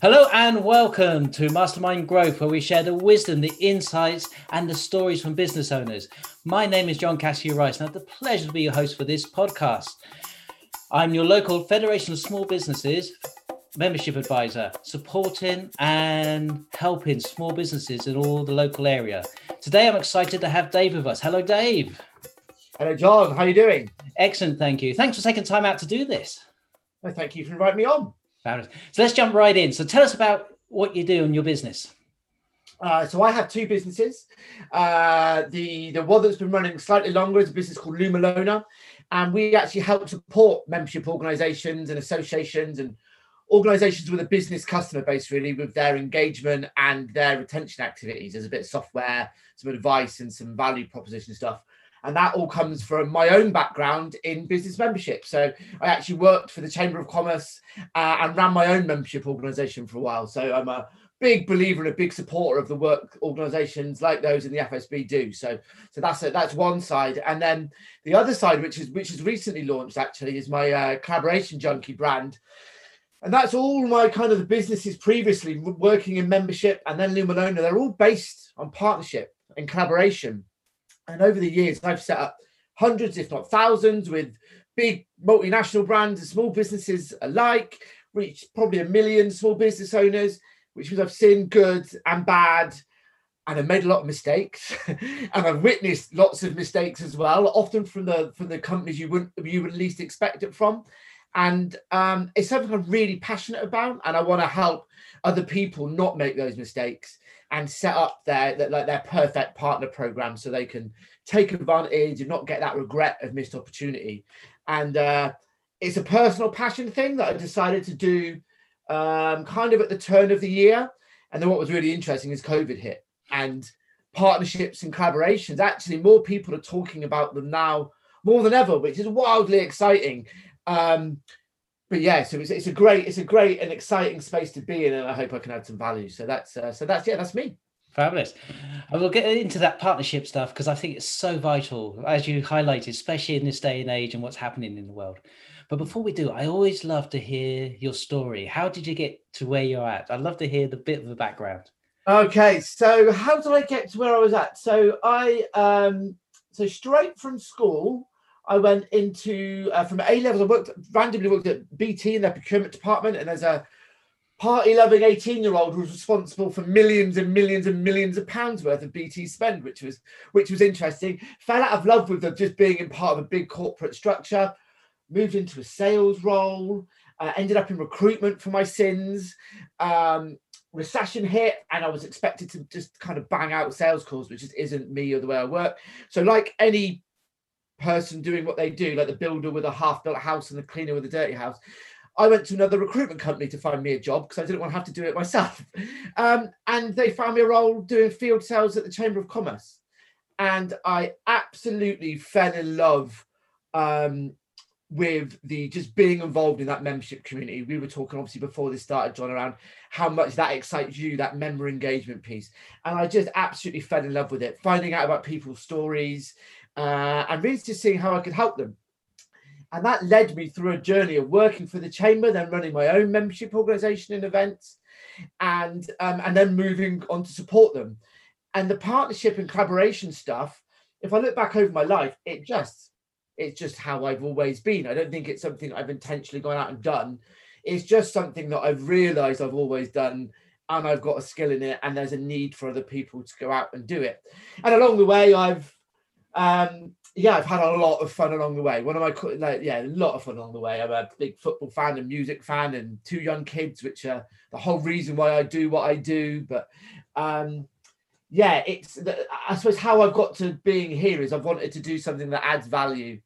Hello and welcome to Mastermind Growth, where we share the wisdom, the insights and the stories from business owners. My name is John Cassie Rice and I have the pleasure to be your host for this podcast. I'm your local Federation of Small Businesses membership advisor, supporting and helping small businesses in all the local area. Today I'm excited to have Dave with us. Hello, Dave. Hello, John. How are you doing? Excellent, thank you. Thanks for taking time out to do this. Well, thank you for inviting me on. So let's jump right in. So tell us about what you do in your business. So I have two businesses. The one that's been running slightly longer is a business called Luma Lona, and we actually help support membership organisations and associations and organisations with a business customer base, really, with their engagement and their retention activities. There's a bit of software, some advice and some value proposition stuff. And that all comes from my own background in business membership. So I actually worked for the Chamber of Commerce and ran my own membership organisation for a while. So I'm a big believer and a big supporter of the work organisations like those in the FSB do. So that's one side. And then the other side, which is recently launched, actually, is my Collaboration Junkie brand. And that's all my kind of businesses previously working in membership and then Luma Lona. They're all based on partnership and collaboration. And over the years, I've set up hundreds, if not thousands, with big multinational brands and small businesses alike, reached probably 1 million small business owners, which means I've seen good and bad, and I've made a lot of mistakes, and I've witnessed lots of mistakes as well, often from the companies you would least expect it from. And it's something I'm really passionate about, and I want to help other people not make those mistakes and set up their perfect partner program so they can take advantage and not get that regret of missed opportunity. And it's a personal passion thing that I decided to do kind of at the turn of the year. And then what was really interesting is COVID hit, and partnerships and collaborations, actually more people are talking about them now more than ever, which is wildly exciting. But yeah, so it's a great and exciting space to be in, and I hope I can add some value. So that's me. Fabulous. And we'll get into that partnership stuff because I think it's so vital, as you highlighted, especially in this day and age and what's happening in the world. But before we do, I always love to hear your story. How did you get to where you're at? I'd love to hear the bit of the background. Okay, so how did I get to where I was at? So I straight from school, I went into, from A levels, I randomly worked at BT in their procurement department, and there's a party-loving 18-year-old who was responsible for millions and millions and millions of pounds worth of BT spend, which was interesting. Fell out of love with just being in part of a big corporate structure, moved into a sales role, ended up in recruitment for my sins. Recession hit, and I was expected to just kind of bang out sales calls, which just isn't me or the way I work. So like any person doing what they do, like the builder with a half-built house and the cleaner with a dirty house, I went to another recruitment company to find me a job because I didn't want to have to do it myself. And they found me a role doing field sales at the Chamber of Commerce. And I absolutely fell in love with just being involved in that membership community. We were talking, obviously, before this started, John, around how much that excites you, that member engagement piece. And I just absolutely fell in love with it, finding out about people's stories, and really just seeing how I could help them. And that led me through a journey of working for the Chamber, then running my own membership organisation and events, and then moving on to support them. And the partnership and collaboration stuff, if I look back over my life, it's just how I've always been. I don't think it's something I've intentionally gone out and done. It's just something that I've realised I've always done, and I've got a skill in it, and there's a need for other people to go out and do it. And along the way, I've had a lot of fun along the way. A lot of fun along the way. I'm a big football fan and music fan, and two young kids, which are the whole reason why I do what I do. But I suppose how I've got to being here is I've wanted to do something that adds value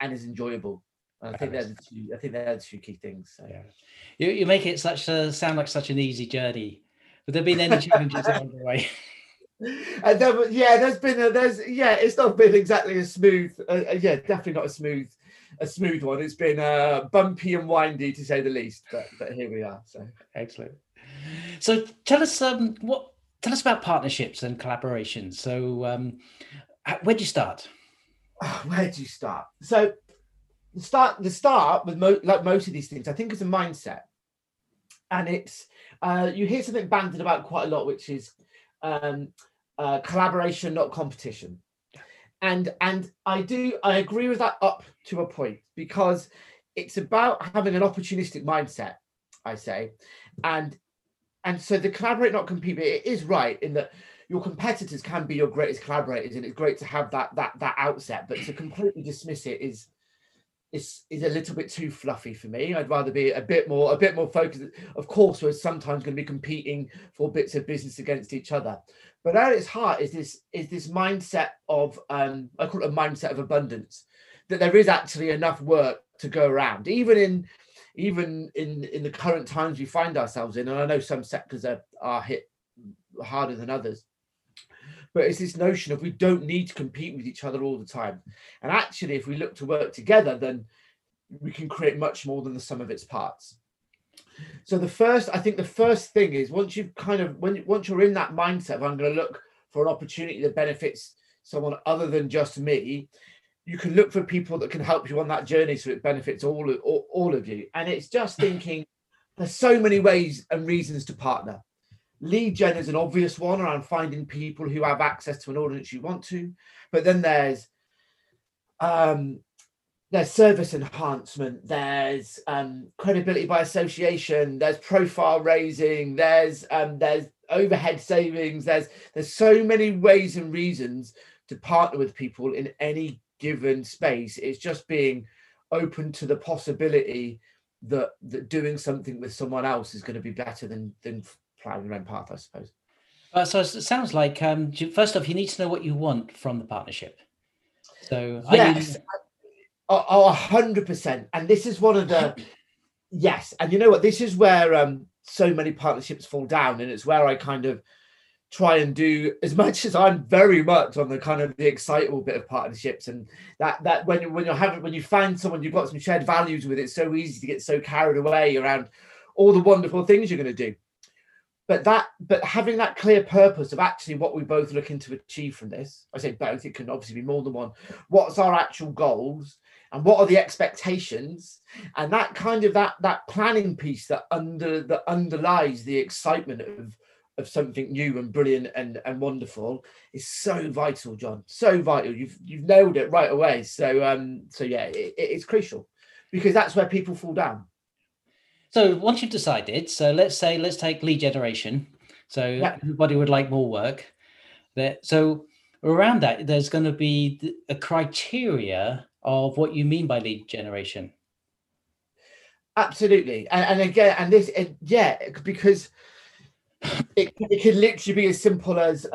and is enjoyable. And I think they're the two key things. So. Yeah. You make it sound like such an easy journey. Have there been any challenges along the way? And then, it's not been exactly as smooth. Definitely not a smooth one. It's been bumpy and windy, to say the least. But here we are. So excellent. So tell us about partnerships and collaborations. So where'd you start? So the start with most of these things, I think, is a mindset. And it's you hear something bandied about quite a lot, which is collaboration, not competition. And I agree with that up to a point, because it's about having an opportunistic mindset, I say. And so the collaborate, not compete, it is right in that your competitors can be your greatest collaborators, and it's great to have that outset, but to completely dismiss it is a little bit too fluffy for me. I'd rather be a bit more focused. Of course, we're sometimes going to be competing for bits of business against each other, but at its heart is this mindset of I call it a mindset of abundance, that there is actually enough work to go around, even in the current times we find ourselves in. And I know some sectors are hit harder than others, but it's this notion of we don't need to compete with each other all the time. And actually, if we look to work together, then we can create much more than the sum of its parts. So the first thing is, once you're in that mindset of I'm going to look for an opportunity that benefits someone other than just me, you can look for people that can help you on that journey so it benefits all of you. And it's just thinking there's so many ways and reasons to partner. Lead gen is an obvious one around finding people who have access to an audience you want to, but then there's service enhancement, there's credibility by association, there's profile raising, there's overhead savings, there's so many ways and reasons to partner with people in any given space. It's just being open to the possibility that doing something with someone else is going to be better than planning your own path, I suppose. So it sounds like, first off, you need to know what you want from the partnership. So yes, 100%. And this is one of the yes. And you know what? This is where so many partnerships fall down, and it's where I kind of try and do, as much as I'm very much on the kind of the excitable bit of partnerships, and that when you find someone you've got some shared values with, it's so easy to get so carried away around all the wonderful things you're going to do. But having that clear purpose of actually what we both looking to achieve from this, I say both, it can obviously be more than one. What's our actual goals and what are the expectations? And that kind of that planning piece that underlies the excitement of something new and brilliant and wonderful is so vital, John. So vital. You've nailed it right away. So yeah, it's crucial, because that's where people fall down. So once you've decided, so let's take lead generation. So yeah, Everybody would like more work. So around that, there's going to be a criteria of what you mean by lead generation. Absolutely. And again, because it can literally be as simple as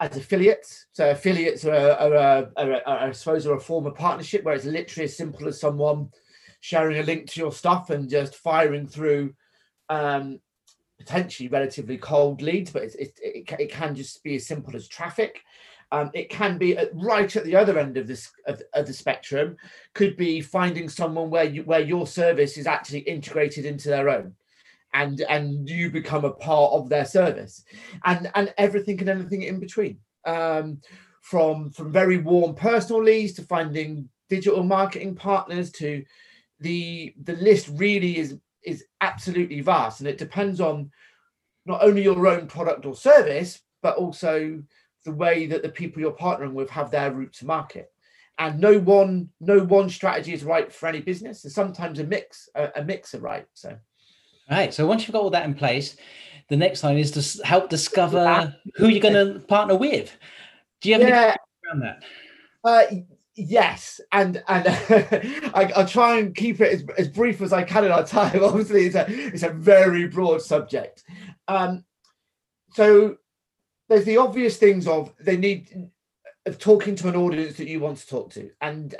affiliates. So affiliates are I suppose, are a form of partnership where it's literally as simple as someone sharing a link to your stuff and just firing through potentially relatively cold leads, but it can just be as simple as traffic. It can be right at the other end of the spectrum. Could be finding someone where your service is actually integrated into their own, and you become a part of their service, and everything and anything in between. From very warm personal leads to finding digital marketing partners to the list really is absolutely vast, and it depends on not only your own product or service, but also the way that the people you're partnering with have their route to market. And no one strategy is right for any business, and sometimes a mix are right. So once you've got all that in place, the next line is to help discover who you're going to partner with. Do you have any questions around that? Yes, and I'll try and keep it as brief as I can in our time. Obviously, it's a very broad subject. So there's the obvious things of talking to an audience that you want to talk to, and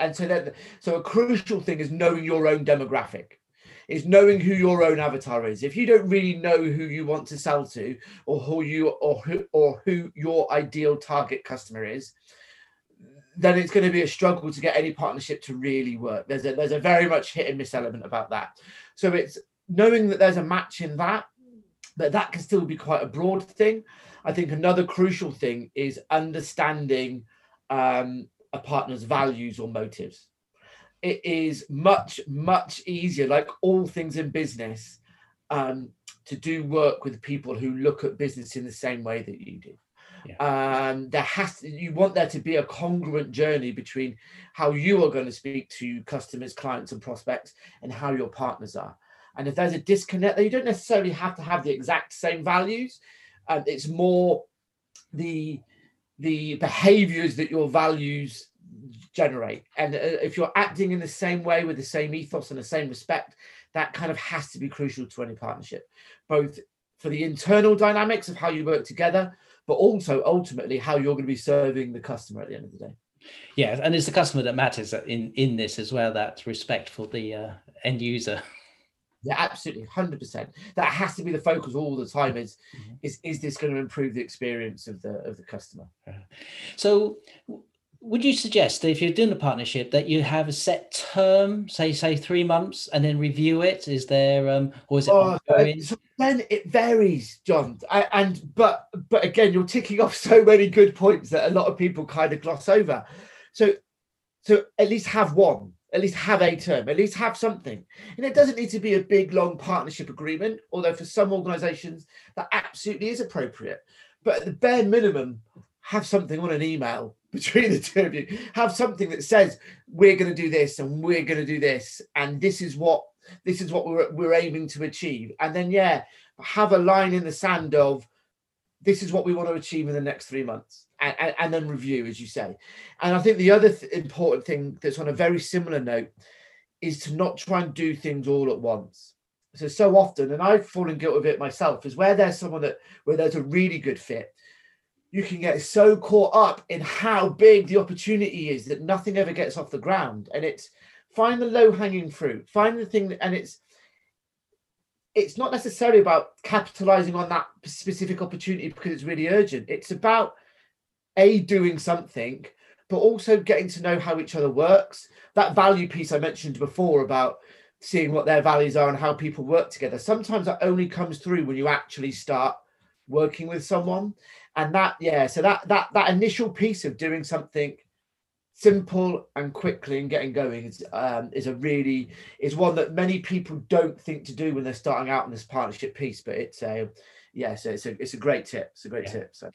so a crucial thing is knowing your own demographic, is knowing who your own avatar is. If you don't really know who you want to sell to, or who your ideal target customer is, then it's going to be a struggle to get any partnership to really work. There's a very much hit and miss element about that. So it's knowing that there's a match in that, but that can still be quite a broad thing. I think another crucial thing is understanding a partner's values or motives. It is much, much easier, like all things in business, to do work with people who look at business in the same way that you do. Yeah. You want there to be a congruent journey between how you are going to speak to customers, clients and prospects and how your partners are. And if there's a disconnect there, you don't necessarily have to have the exact same values. It's more the behaviors that your values generate. And if you're acting in the same way with the same ethos and the same respect, that kind of has to be crucial to any partnership, both for the internal dynamics of how you work together, but also ultimately how you're going to be serving the customer at the end of the day. Yeah, and it's the customer that matters in this as well, that respect for the end user. Yeah, absolutely, 100%. That has to be the focus all the time, is this going to improve the experience of the customer? So would you suggest that if you're doing a partnership that you have a set term, say 3 months, and then review it? Is there, or is it ongoing? So then it varies, John. But again, you're ticking off so many good points that a lot of people kind of gloss over. So at least have one. At least have a term, at least have something. And it doesn't need to be a big, long partnership agreement, although for some organisations that absolutely is appropriate. But at the bare minimum, have something on an email between the two of you. Have something that says, we're going to do this and we're going to do this. And this is what we're aiming to achieve. And then, yeah, have a line in the sand of, this is what we want to achieve in the next 3 months. And then review, as you say. And I think the other important thing that's on a very similar note is to not try and do things all at once. So often, and I've fallen guilty of it myself, is where there's someone where there's a really good fit, you can get so caught up in how big the opportunity is that nothing ever gets off the ground. And it's find the low-hanging fruit, find the thing, and it's not necessarily about capitalizing on that specific opportunity because it's really urgent. It's about doing something, but also getting to know how each other works. That value piece I mentioned before about seeing what their values are and how people work together. Sometimes that only comes through when you actually start working with someone. And that initial piece of doing something simple and quickly and getting going is one that many people don't think to do when they're starting out in this partnership piece, but it's a great tip. It's a great tip. So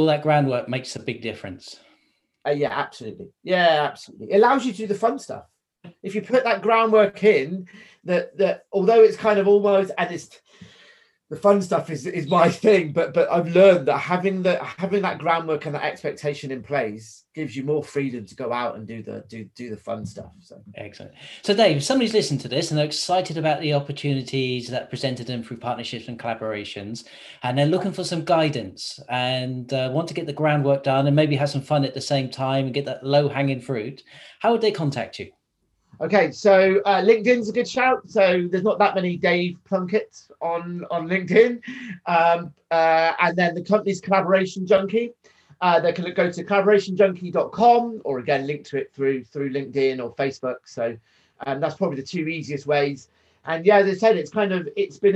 all that groundwork makes a big difference. Yeah, absolutely. Yeah, absolutely. It allows you to do the fun stuff. If you put that groundwork in, that although it's kind of almost, and it's the fun stuff is my thing, but I've learned that having that groundwork and that expectation in place gives you more freedom to go out and do the fun stuff. So excellent. So Dave, if somebody's listened to this and they're excited about the opportunities that presented them through partnerships and collaborations, and they're looking for some guidance and want to get the groundwork done and maybe have some fun at the same time and get that low hanging fruit, how would they contact you? Okay, so LinkedIn's a good shout. So there's not that many Dave Plunkett on LinkedIn. And then the company's Collaboration Junkie. They can go to collaborationjunkie.com or again, link to it through LinkedIn or Facebook. So that's probably the two easiest ways. And yeah, as I said, it's been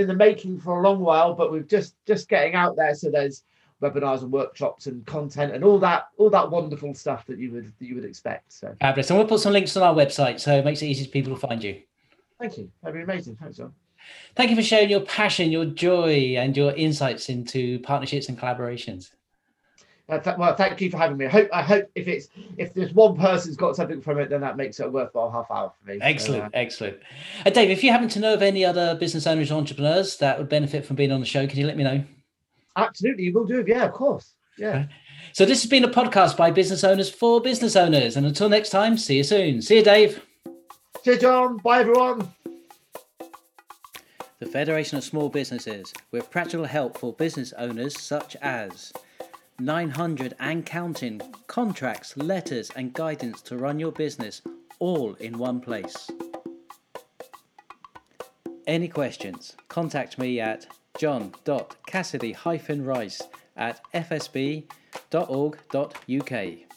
in the making for a long while, but we're just getting out there. So there's webinars and workshops and content and all that wonderful stuff that you would expect. So fabulous. And we'll put some links on our website, so it makes it easy for people to find you. Thank you. That'd be amazing. Thanks, John. Thank you for sharing your passion, your joy, and your insights into partnerships and collaborations. Well, thank you for having me. I hope if there's one person's got something from it, then that makes it a worthwhile half hour for me. Excellent, excellent. Dave, if you happen to know of any other business owners or entrepreneurs that would benefit from being on the show, can you let me know? Absolutely, you will do. Yeah, of course. Yeah. So this has been a podcast by business owners for business owners. And until next time, see you soon. See you, Dave. See you, John. Bye, everyone. The Federation of Small Businesses, with practical help for business owners such as 900 and counting contracts, letters and guidance to run your business all in one place. Any questions? Contact me at john.cassidy-rice@fsb.org.uk.